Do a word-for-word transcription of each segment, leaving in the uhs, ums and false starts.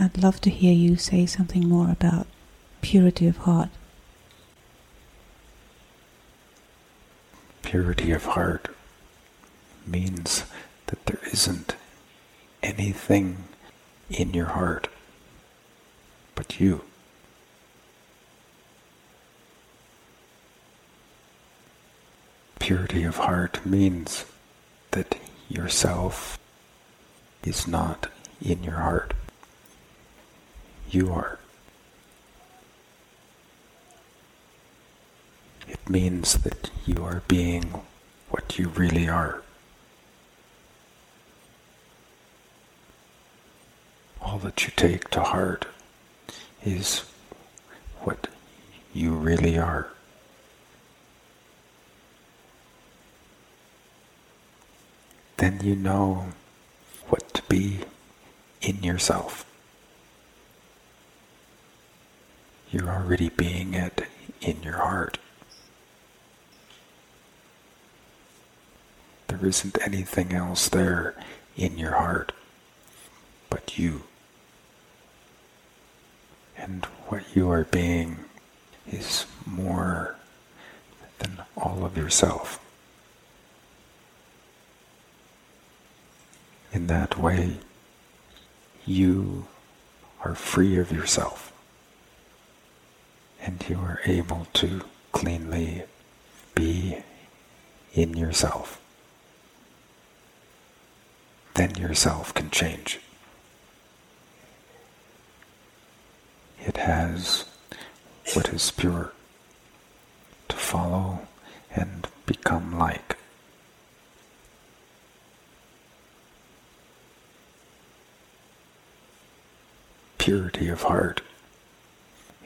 I'd love to hear you say something more about purity of heart. Purity of heart means that there isn't anything in your heart but you. Purity of heart means that yourself is not in your heart. You are. It means that you are being what you really are. All that you take to heart is what you really are. Then you know what to be in yourself. You're already being it in your heart. There isn't anything else there in your heart but you. And what you are being is more than all of yourself. In that way, you are free of yourself, and you are able to cleanly be in yourself. Then yourself can change. It has what is pure to follow and become like. Purity of heart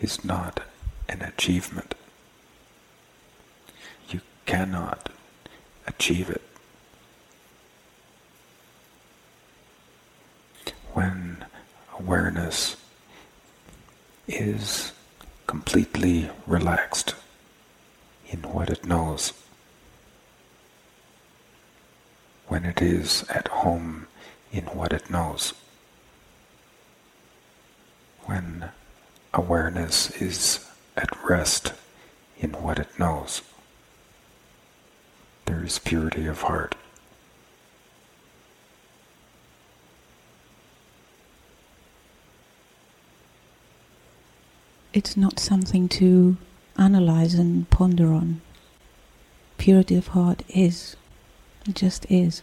is not an achievement. You cannot achieve it. When awareness is completely relaxed in what it knows, when it is at home in what it knows, when awareness is at rest in what it knows, there is purity of heart. It's not something to analyze and ponder on. Purity of heart is. It just is.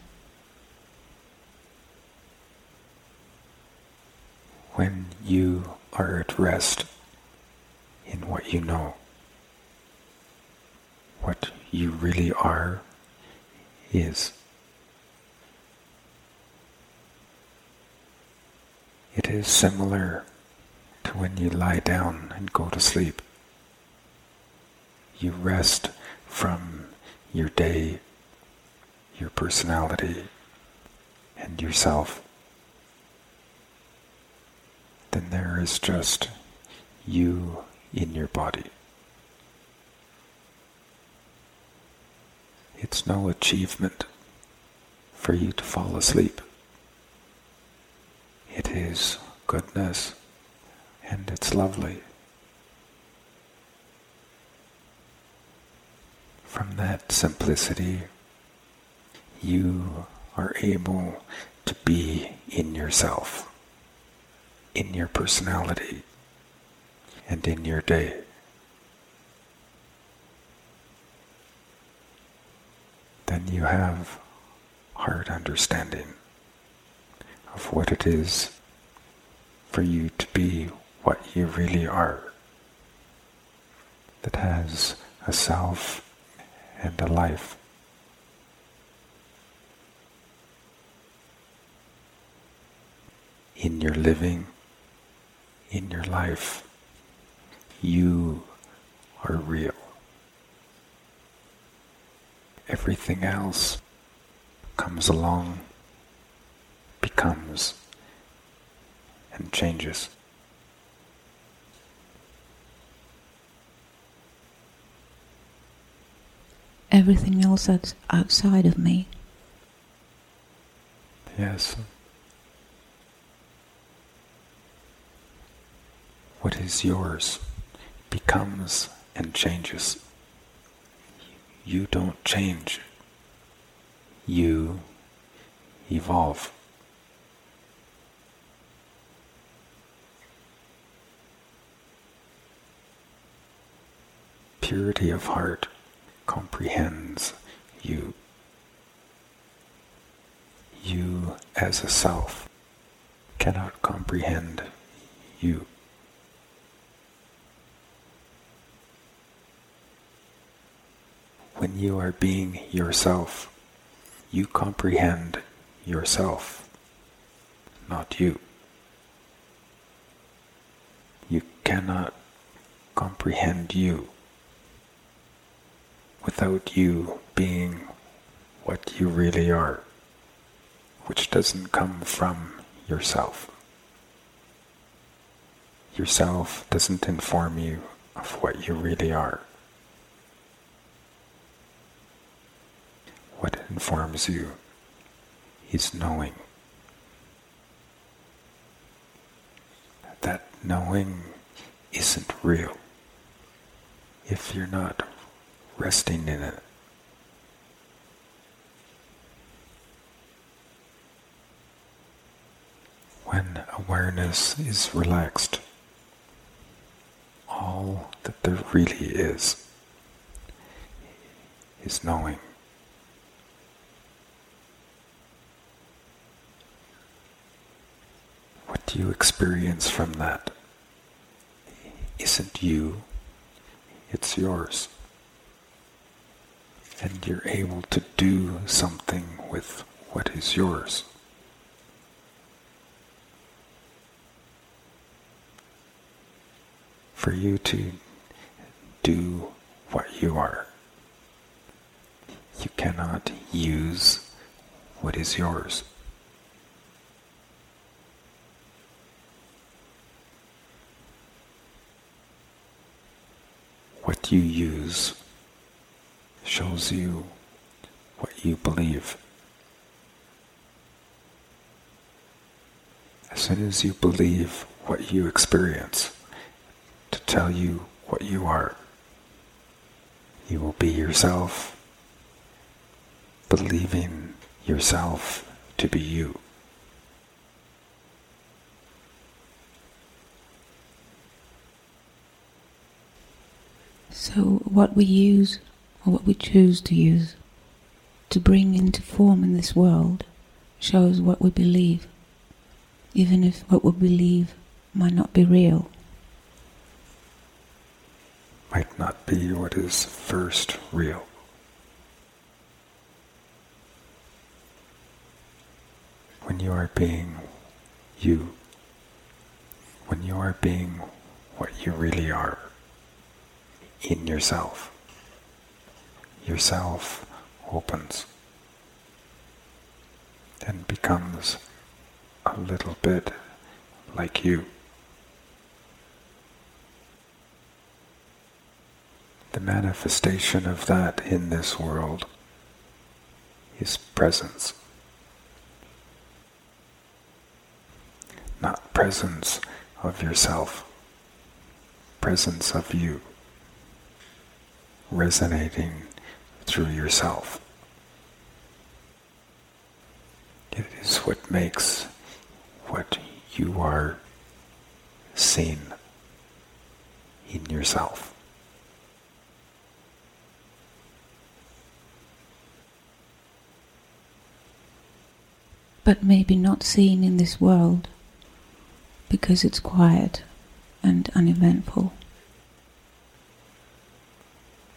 When you are at rest in what you know, what you really are is. It is similar to when you lie down and go to sleep. You rest from your day, your personality, and yourself. Then there is just you in your body. It's no achievement for you to fall asleep. It is goodness, and it's lovely. From that simplicity, you are able to be in yourself, in your personality, and in your day. Then you have heart understanding of what it is for you to be what you really are, that has a self and a life. In your living, in your life, you are real. Everything else comes along, becomes, and changes. Everything else that's outside of me. Yes. what is yours becomes and changes. You don't change. You evolve. Purity of heart comprehends you. You as a self cannot comprehend you. When you are being yourself, you comprehend yourself, not you. You cannot comprehend you. Without you being what you really are, which doesn't come from yourself. Yourself doesn't inform you of what you really are. What informs you is knowing. That knowing isn't real if you're not resting in it. When awareness is relaxed, all that there really is, is knowing. What you experience from that isn't you, it's yours. And you're able to do something with what is yours. For you to do what you are, you cannot use what is yours. What you use shows you what you believe. As soon as you believe what you experience to tell you what you are, you will be yourself, believing yourself to be you. So what we use, or what we choose to use, to bring into form in this world, shows what we believe, even if what we believe might not be real. Might not be what is first real. When you are being you, when you are being what you really are, in yourself, yourself opens and becomes a little bit like you. The manifestation of that in this world is presence. Not presence of yourself, presence of you, resonating through yourself. It is what makes what you are seen in yourself. But maybe not seen in this world because it's quiet and uneventful.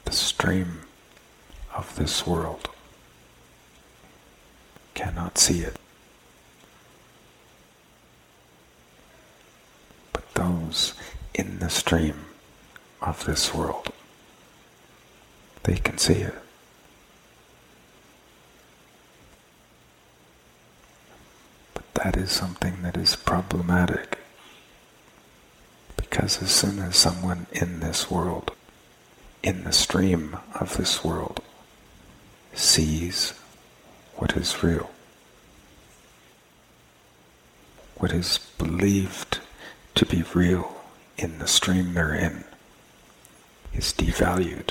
The stream of this world cannot see it. But those in the stream of this world, they can see it. But that is something that is problematic, because as soon as someone in this world, in the stream of this world, sees what is real, what is believed to be real in the stream they're in is devalued.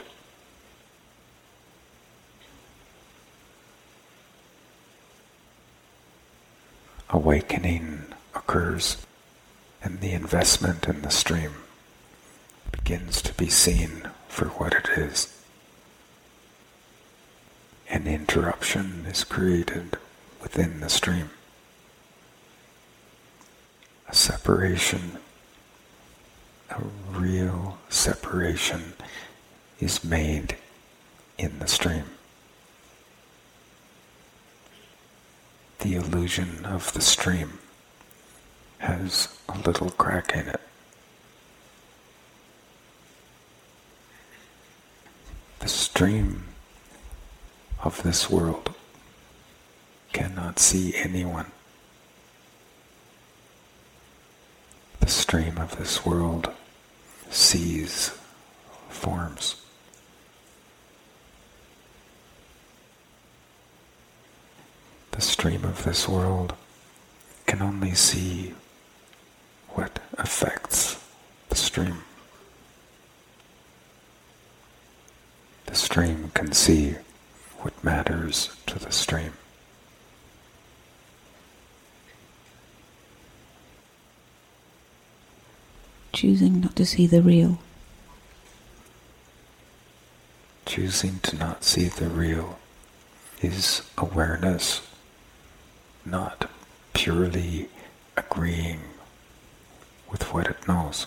Awakening occurs and the investment in the stream begins to be seen for what it is. An interruption is created within the stream. A separation, a real separation is made in the stream. The illusion of the stream has a little crack in it. The stream of this world cannot see anyone. The stream of this world sees forms. The stream of this world can only see what affects the stream. The stream can see what matters to the stream. Choosing not to see the real. Choosing to not see the real is awareness. Not purely agreeing with what it knows.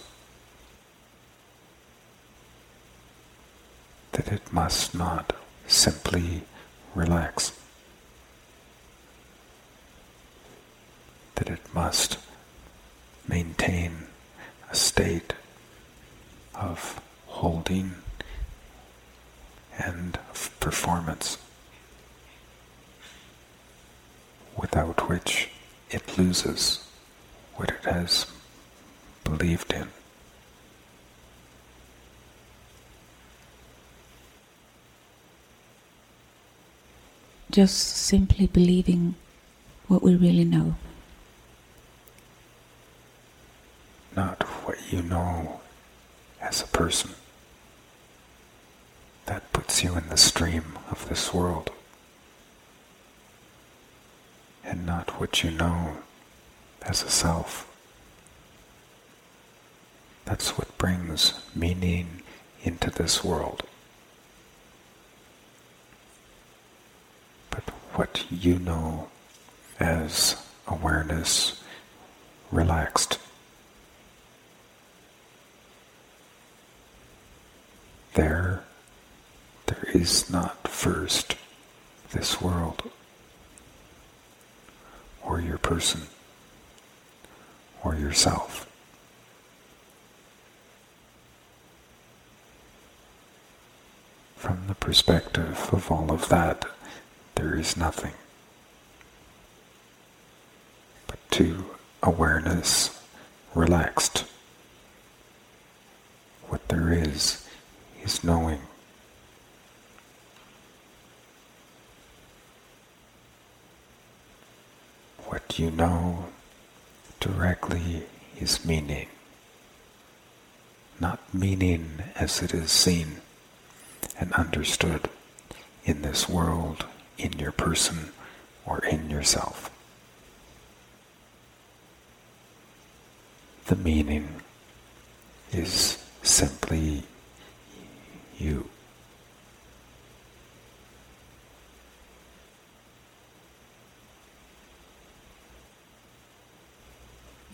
That it must not simply relax. That it must maintain a state of holding and of performance, without which it loses what it has believed in. Just simply believing what we really know. Not what you know as a person. That puts you in the stream of this world. And not what you know as a self. That's what brings meaning into this world. But what you know as awareness relaxed. There, there is not first this world. Or your person, or yourself. From the perspective of all of that, there is nothing. But to awareness relaxed, what there is, is knowing. What you know directly is meaning, not meaning as it is seen and understood in this world, in your person, or in yourself. The meaning is simply you.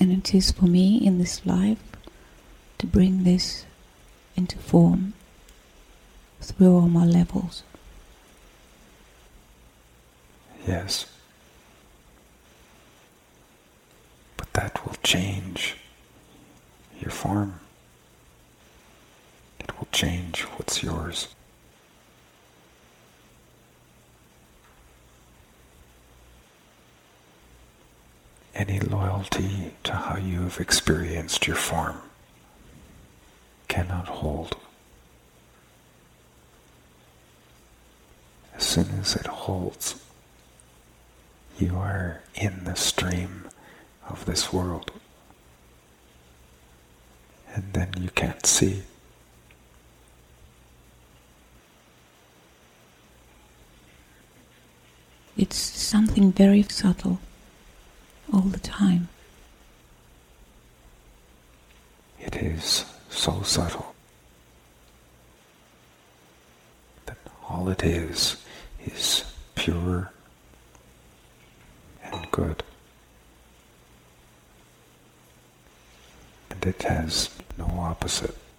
And it is for me in this life to bring this into form through all my levels. Yes. But that will change your form. It will change what's yours. Any loyalty to how you have experienced your form cannot hold. As soon as it holds, you are in the stream of this world. and then you can't see. It's something very subtle all the time. It is so subtle that all it is is pure and good. And it has no opposite.